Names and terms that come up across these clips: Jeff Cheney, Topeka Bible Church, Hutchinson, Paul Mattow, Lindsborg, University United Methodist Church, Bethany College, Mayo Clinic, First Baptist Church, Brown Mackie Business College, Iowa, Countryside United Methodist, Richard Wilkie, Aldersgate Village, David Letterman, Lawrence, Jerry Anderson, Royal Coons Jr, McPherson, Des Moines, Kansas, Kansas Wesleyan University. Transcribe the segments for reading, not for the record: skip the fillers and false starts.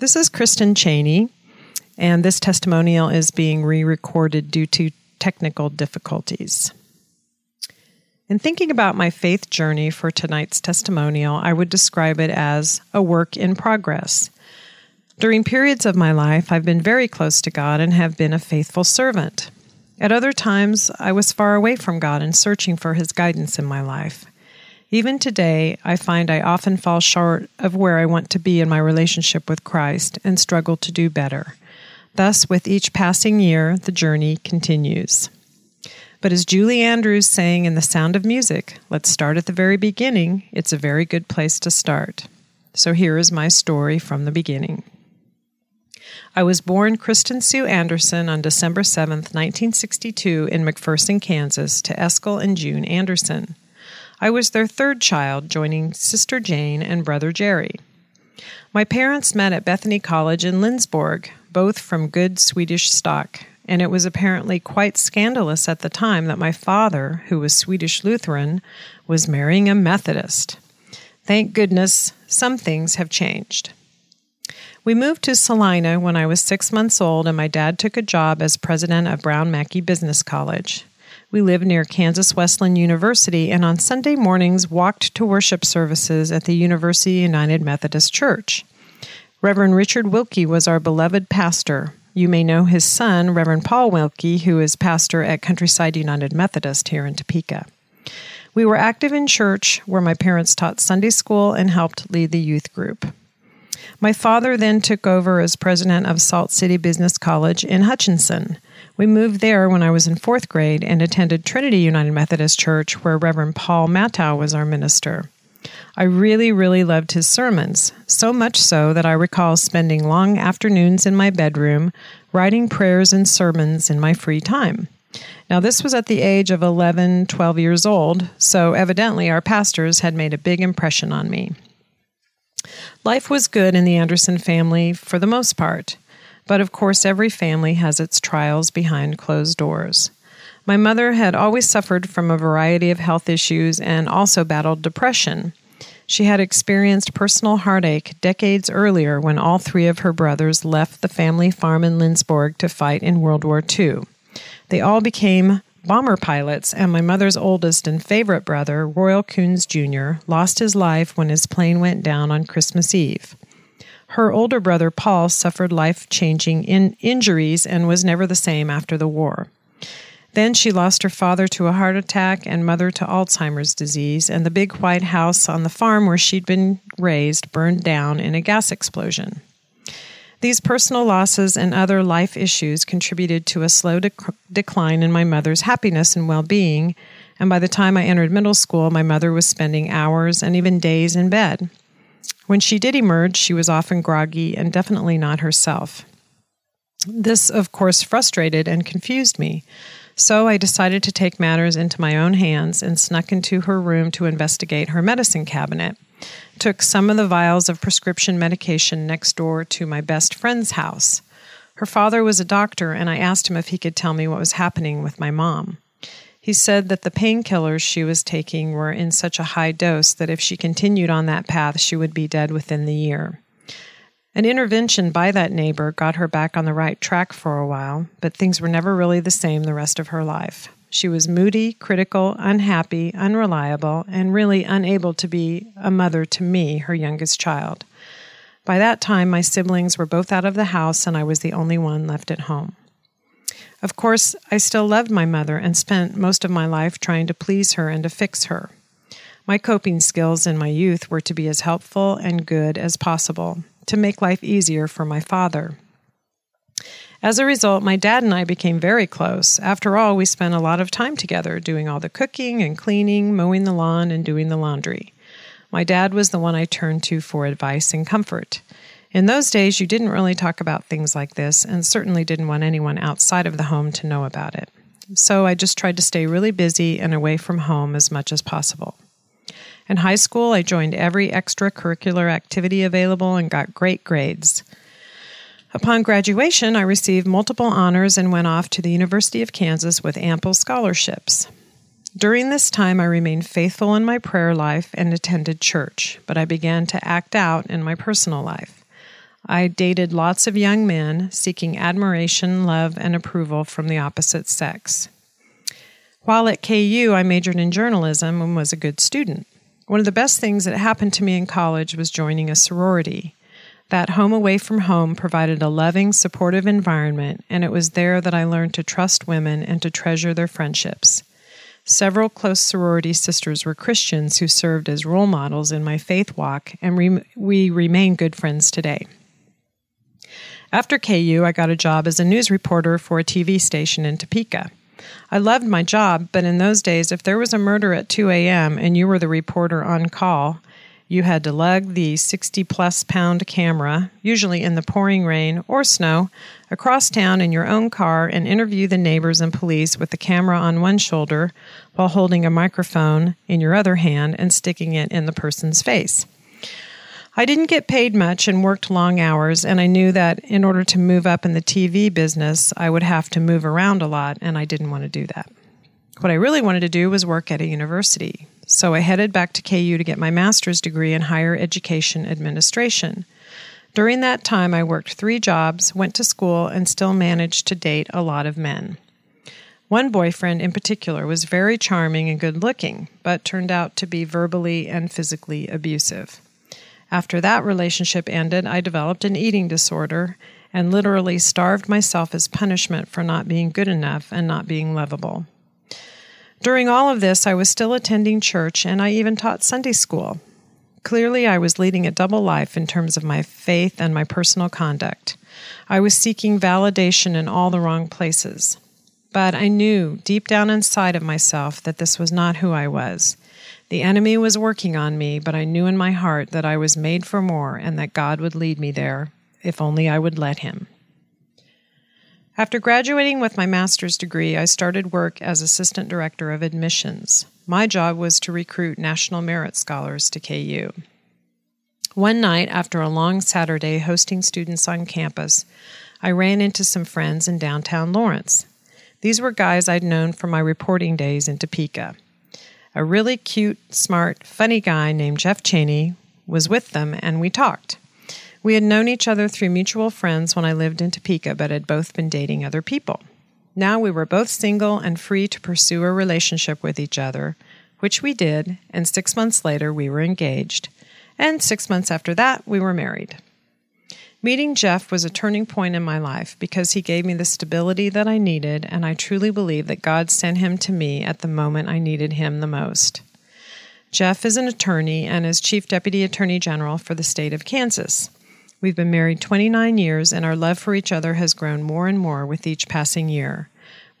This is Kristen Chaney, and this testimonial is being re-recorded due to technical difficulties. In thinking about my faith journey for tonight's testimonial, I would describe it as a work in progress. During periods of my life, I've been very close to God and have been a faithful servant. At other times, I was far away from God and searching for His guidance in my life. Even today, I find I often fall short of where I want to be in my relationship with Christ and struggle to do better. Thus, with each passing year, the journey continues. But as Julie Andrews sang in The Sound of Music, let's start at the very beginning. It's a very good place to start. So here is my story from the beginning. I was born Kristen Sue Anderson on December 7, 1962, in McPherson, Kansas, to Eskel and June Anderson. I was their third child, joining Sister Jane and Brother Jerry. My parents met at Bethany College in Lindsborg, both from good Swedish stock, and it was apparently quite scandalous at the time that my father, who was Swedish Lutheran, was marrying a Methodist. Thank goodness, some things have changed. We moved to Salina when I was 6 months old, and my dad took a job as president of Brown Mackie Business College. We lived near Kansas Wesleyan University, and on Sunday mornings walked to worship services at the University United Methodist Church. Reverend Richard Wilkie was our beloved pastor. You may know his son, Reverend Paul Wilkie, who is pastor at Countryside United Methodist here in Topeka. We were active in church, where my parents taught Sunday school and helped lead the youth group. My father then took over as president of Salt City Business College in Hutchinson. We moved there when I was in fourth grade and attended Trinity United Methodist Church, where Reverend Paul Mattow was our minister. I really loved his sermons, so much so that I recall spending long afternoons in my bedroom, writing prayers and sermons in my free time. Now, this was at the age of 11, 12 years old, so evidently our pastors had made a big impression on me. Life was good in the Anderson family for the most part, but of course every family has its trials behind closed doors. My mother had always suffered from a variety of health issues and also battled depression. She had experienced personal heartache decades earlier when all three of her brothers left the family farm in Lindsborg to fight in World War II. They all became bomber pilots, and my mother's oldest and favorite brother, Royal Coons Jr., lost his life when his plane went down on Christmas Eve. Her older brother, Paul, suffered life-changing injuries and was never the same after the war. Then she lost her father to a heart attack and mother to Alzheimer's disease, and the big white house on the farm where she'd been raised burned down in a gas explosion. These personal losses and other life issues contributed to a slow decline in my mother's happiness and well-being, and by the time I entered middle school, my mother was spending hours and even days in bed. When she did emerge, she was often groggy and definitely not herself. This, of course, frustrated and confused me, so I decided to take matters into my own hands and snuck into her room to investigate her medicine cabinet. Took some of the vials of prescription medication next door to my best friend's house. Her father was a doctor, and I asked him if he could tell me what was happening with my mom. He said that the painkillers she was taking were in such a high dose that if she continued on that path, she would be dead within the year. An intervention by that neighbor got her back on the right track for a while, but things were never really the same the rest of her life. She was moody, critical, unhappy, unreliable, and really unable to be a mother to me, her youngest child. By that time, my siblings were both out of the house, and I was the only one left at home. Of course, I still loved my mother and spent most of my life trying to please her and to fix her. My coping skills in my youth were to be as helpful and good as possible, to make life easier for my father. As a result, my dad and I became very close. After all, we spent a lot of time together, doing all the cooking and cleaning, mowing the lawn, and doing the laundry. My dad was the one I turned to for advice and comfort. In those days, you didn't really talk about things like this, and certainly didn't want anyone outside of the home to know about it. So I just tried to stay really busy and away from home as much as possible. In high school, I joined every extracurricular activity available and got great grades. Upon graduation, I received multiple honors and went off to the University of Kansas with ample scholarships. During this time, I remained faithful in my prayer life and attended church, but I began to act out in my personal life. I dated lots of young men seeking admiration, love, and approval from the opposite sex. While at KU, I majored in journalism and was a good student. One of the best things that happened to me in college was joining a sorority. That home away from home provided a loving, supportive environment, and it was there that I learned to trust women and to treasure their friendships. Several close sorority sisters were Christians who served as role models in my faith walk, and we remain good friends today. After KU, I got a job as a news reporter for a TV station in Topeka. I loved my job, but in those days, if there was a murder at 2 a.m. and you were the reporter on call, you had to lug the 60-plus pound camera, usually in the pouring rain or snow, across town in your own car and interview the neighbors and police with the camera on one shoulder while holding a microphone in your other hand and sticking it in the person's face. I didn't get paid much and worked long hours, and I knew that in order to move up in the TV business, I would have to move around a lot, and I didn't want to do that. What I really wanted to do was work at a university, so I headed back to KU to get my master's degree in higher education administration. During that time, I worked 3 jobs, went to school, and still managed to date a lot of men. One boyfriend in particular was very charming and good-looking, but turned out to be verbally and physically abusive. After that relationship ended, I developed an eating disorder and literally starved myself as punishment for not being good enough and not being lovable. During all of this, I was still attending church, and I even taught Sunday school. Clearly, I was leading a double life in terms of my faith and my personal conduct. I was seeking validation in all the wrong places. But I knew deep down inside of myself that this was not who I was. The enemy was working on me, but I knew in my heart that I was made for more and that God would lead me there, if only I would let Him. After graduating with my master's degree, I started work as assistant director of admissions. My job was to recruit National Merit Scholars to KU. One night, after a long Saturday hosting students on campus, I ran into some friends in downtown Lawrence. These were guys I'd known from my reporting days in Topeka. A really cute, smart, funny guy named Jeff Cheney was with them, and we talked. We had known each other through mutual friends when I lived in Topeka, but had both been dating other people. Now we were both single and free to pursue a relationship with each other, which we did, and 6 months later we were engaged, and 6 months after that we were married. Meeting Jeff was a turning point in my life because he gave me the stability that I needed, and I truly believe that God sent him to me at the moment I needed him the most. Jeff is an attorney and is Chief Deputy Attorney General for the state of Kansas. We've been married 29 years, and our love for each other has grown more and more with each passing year.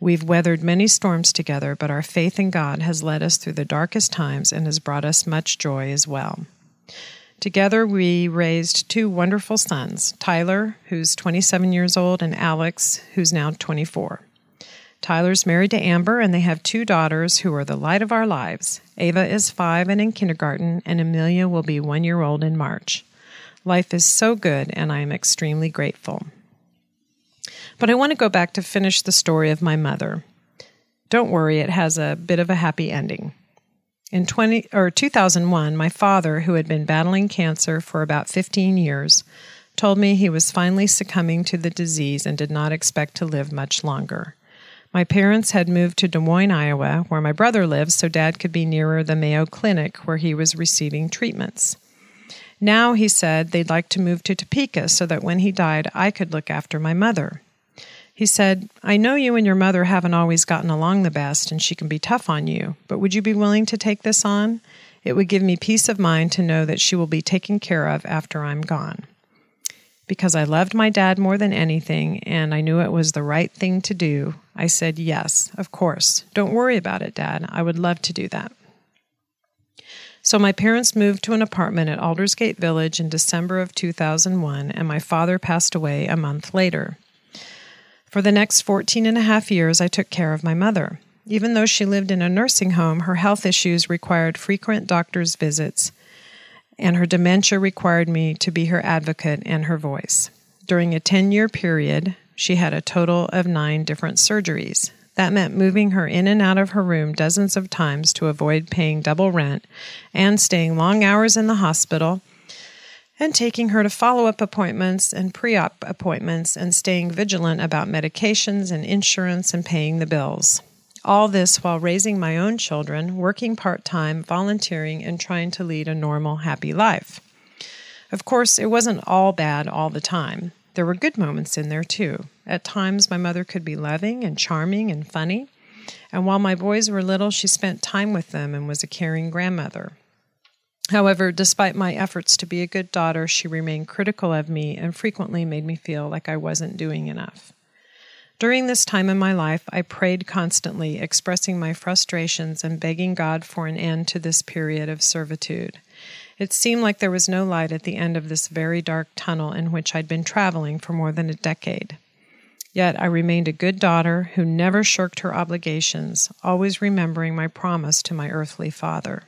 We've weathered many storms together, but our faith in God has led us through the darkest times and has brought us much joy as well. Together, we raised 2 wonderful sons, Tyler, who's 27 years old, and Alex, who's now 24. Tyler's married to Amber, and they have 2 daughters who are the light of our lives. Ava is 5 and in kindergarten, and Amelia will be 1 year old in March. Life is so good, and I am extremely grateful. But I want to go back to finish the story of my mother. Don't worry, it has a bit of a happy ending. In 2001, my father, who had been battling cancer for about 15 years, told me he was finally succumbing to the disease and did not expect to live much longer. My parents had moved to Des Moines, Iowa, where my brother lives, so Dad could be nearer the Mayo Clinic where he was receiving treatments. Now, he said, they'd like to move to Topeka so that when he died, I could look after my mother. He said, I know you and your mother haven't always gotten along the best, and she can be tough on you, but would you be willing to take this on? It would give me peace of mind to know that she will be taken care of after I'm gone. Because I loved my dad more than anything, and I knew it was the right thing to do, I said, yes, of course. Don't worry about it, Dad. I would love to do that. So my parents moved to an apartment at Aldersgate Village in December of 2001, and my father passed away a month later. For the next 14 and a half years, I took care of my mother. Even though she lived in a nursing home, her health issues required frequent doctor's visits, and her dementia required me to be her advocate and her voice. During a 10-year period, she had a total of 9 different surgeries. That meant moving her in and out of her room dozens of times to avoid paying double rent and staying long hours in the hospital, and taking her to follow-up appointments and pre-op appointments and staying vigilant about medications and insurance and paying the bills. All this while raising my own children, working part-time, volunteering, and trying to lead a normal, happy life. Of course, it wasn't all bad all the time. There were good moments in there, too. At times, my mother could be loving and charming and funny, and while my boys were little, she spent time with them and was a caring grandmother. However, despite my efforts to be a good daughter, she remained critical of me and frequently made me feel like I wasn't doing enough. During this time in my life, I prayed constantly, expressing my frustrations and begging God for an end to this period of servitude. It seemed like there was no light at the end of this very dark tunnel in which I'd been traveling for more than a decade. Yet I remained a good daughter who never shirked her obligations, always remembering my promise to my earthly father.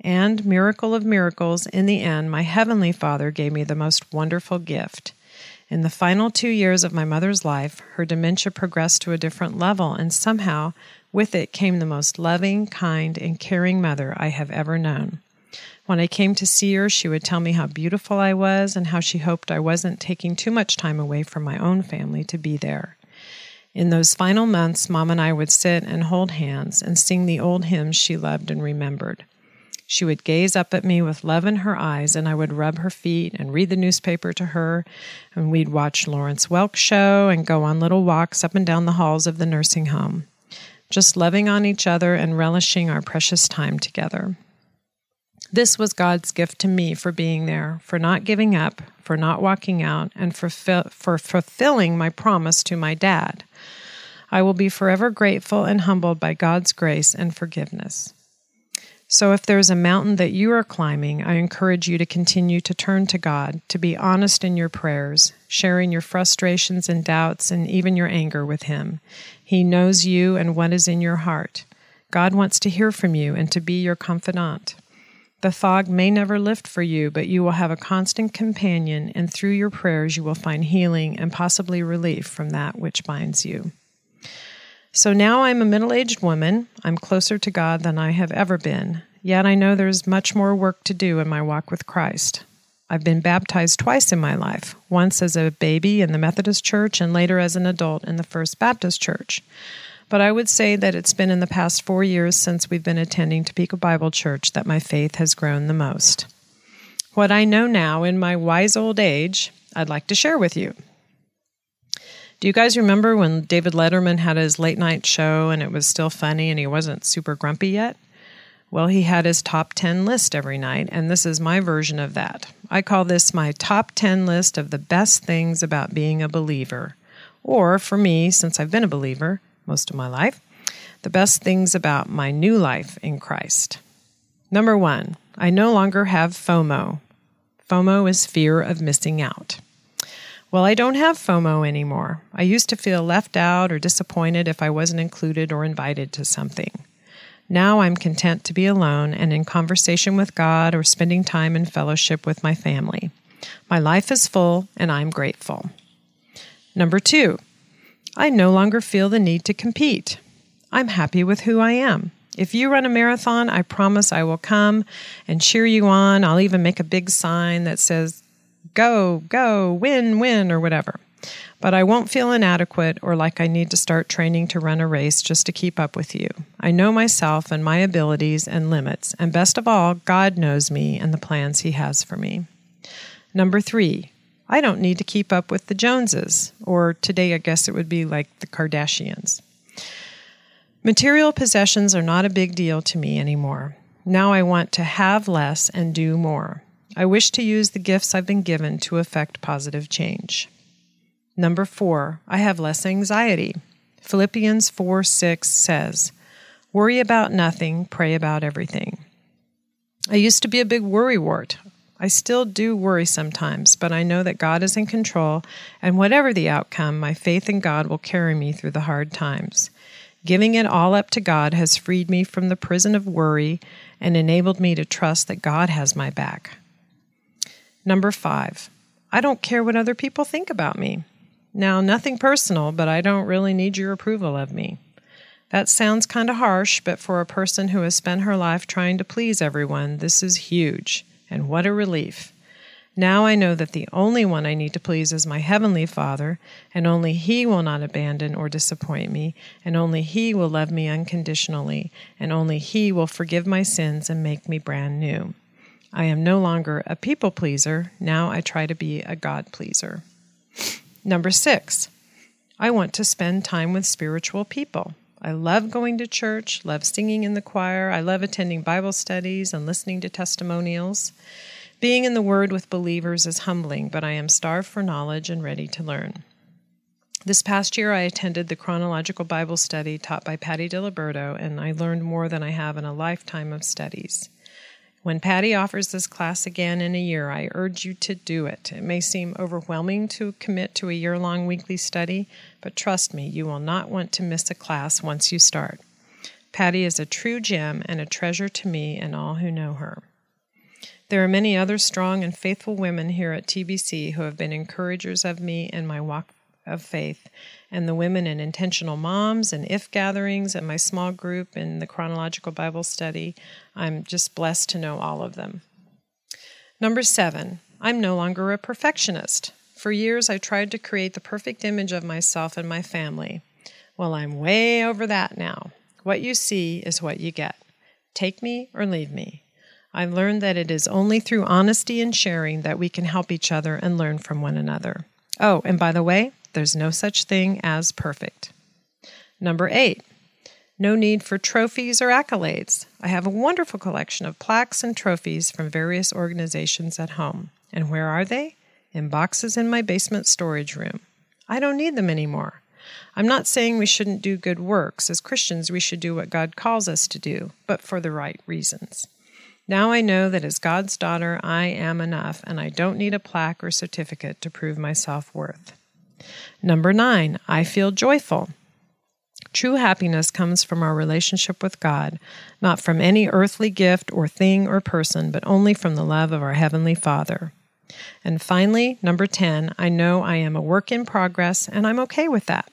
And, miracle of miracles, in the end, my Heavenly Father gave me the most wonderful gift. In the final 2 years of my mother's life, her dementia progressed to a different level, and somehow, with it came the most loving, kind, and caring mother I have ever known. When I came to see her, she would tell me how beautiful I was and how she hoped I wasn't taking too much time away from my own family to be there. In those final months, Mom and I would sit and hold hands and sing the old hymns she loved and remembered. She would gaze up at me with love in her eyes, and I would rub her feet and read the newspaper to her, and we'd watch Lawrence Welk's show and go on little walks up and down the halls of the nursing home, just loving on each other and relishing our precious time together. This was God's gift to me for being there, for not giving up, for not walking out, and for fulfilling my promise to my dad. I will be forever grateful and humbled by God's grace and forgiveness. So if there is a mountain that you are climbing, I encourage you to continue to turn to God, to be honest in your prayers, sharing your frustrations and doubts and even your anger with Him. He knows you and what is in your heart. God wants to hear from you and to be your confidant. The fog may never lift for you, but you will have a constant companion, and through your prayers you will find healing and possibly relief from that which binds you. So now I'm a middle-aged woman. I'm closer to God than I have ever been, yet I know there's much more work to do in my walk with Christ. I've been baptized twice in my life, once as a baby in the Methodist Church and later as an adult in the First Baptist Church. But I would say that it's been in the past 4 years since we've been attending Topeka Bible Church that my faith has grown the most. What I know now in my wise old age, I'd like to share with you. Do you guys remember when David Letterman had his late-night show and it was still funny and he wasn't super grumpy yet? Well, he had his top 10 list every night, and this is my version of that. I call this my top 10 list of the best things about being a believer. Or, for me, since I've been a believer most of my life, the best things about my new life in Christ. Number 1, I no longer have FOMO. FOMO is fear of missing out. Well, I don't have FOMO anymore. I used to feel left out or disappointed if I wasn't included or invited to something. Now I'm content to be alone and in conversation with God or spending time in fellowship with my family. My life is full and I'm grateful. Number 2, I no longer feel the need to compete. I'm happy with who I am. If you run a marathon, I promise I will come and cheer you on. I'll even make a big sign that says, "Go, go, win, win," or whatever. But I won't feel inadequate or like I need to start training to run a race just to keep up with you. I know myself and my abilities and limits, and best of all, God knows me and the plans He has for me. Number 3, I don't need to keep up with the Joneses, or today I guess it would be like the Kardashians. Material possessions are not a big deal to me anymore. Now I want to have less and do more. I wish to use the gifts I've been given to effect positive change. Number 4, I have less anxiety. Philippians 4:6 says, "Worry about nothing, pray about everything." I used to be a big worrywart. I still do worry sometimes, but I know that God is in control, and whatever the outcome, my faith in God will carry me through the hard times. Giving it all up to God has freed me from the prison of worry and enabled me to trust that God has my back. Number 5, I don't care what other people think about me. Now, nothing personal, but I don't really need your approval of me. That sounds kind of harsh, but for a person who has spent her life trying to please everyone, this is huge, and what a relief. Now I know that the only one I need to please is my Heavenly Father, and only He will not abandon or disappoint me, and only He will love me unconditionally, and only He will forgive my sins and make me brand new. I am no longer a people pleaser. Now I try to be a God pleaser. Number 6, I want to spend time with spiritual people. I love going to church, love singing in the choir, I love attending Bible studies and listening to testimonials. Being in the Word with believers is humbling, but I am starved for knowledge and ready to learn. This past year, I attended the chronological Bible study taught by Patty DiLiberto, and I learned more than I have in a lifetime of studies. When Patty offers this class again in a year, I urge you to do it. It may seem overwhelming to commit to a year-long weekly study, but trust me, you will not want to miss a class once you start. Patty is a true gem and a treasure to me and all who know her. There are many other strong and faithful women here at TBC who have been encouragers of me in my walk of faith, and the women in Intentional Moms and IF gatherings and my small group in the Chronological Bible Study. I'm just blessed to know all of them. Number 7, I'm no longer a perfectionist. For years, I tried to create the perfect image of myself and my family. Well, I'm way over that now. What you see is what you get. Take me or leave me. I've learned that it is only through honesty and sharing that we can help each other and learn from one another. Oh, and by the way, there's no such thing as perfect. Number 8, no need for trophies or accolades. I have a wonderful collection of plaques and trophies from various organizations at home. And where are they? In boxes in my basement storage room. I don't need them anymore. I'm not saying we shouldn't do good works. As Christians, we should do what God calls us to do, but for the right reasons. Now I know that as God's daughter, I am enough, and I don't need a plaque or certificate to prove my self-worth. Number 9, I feel joyful. True happiness comes from our relationship with God, not from any earthly gift or thing or person, but only from the love of our Heavenly Father. And finally, number 10, I know I am a work in progress, and I'm okay with that.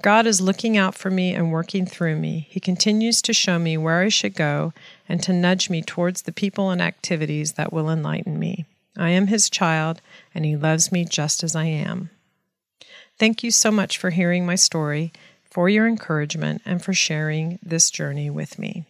God is looking out for me and working through me. He continues to show me where I should go and to nudge me towards the people and activities that will enlighten me. I am His child, and He loves me just as I am. Thank you so much for hearing my story, for your encouragement, and for sharing this journey with me.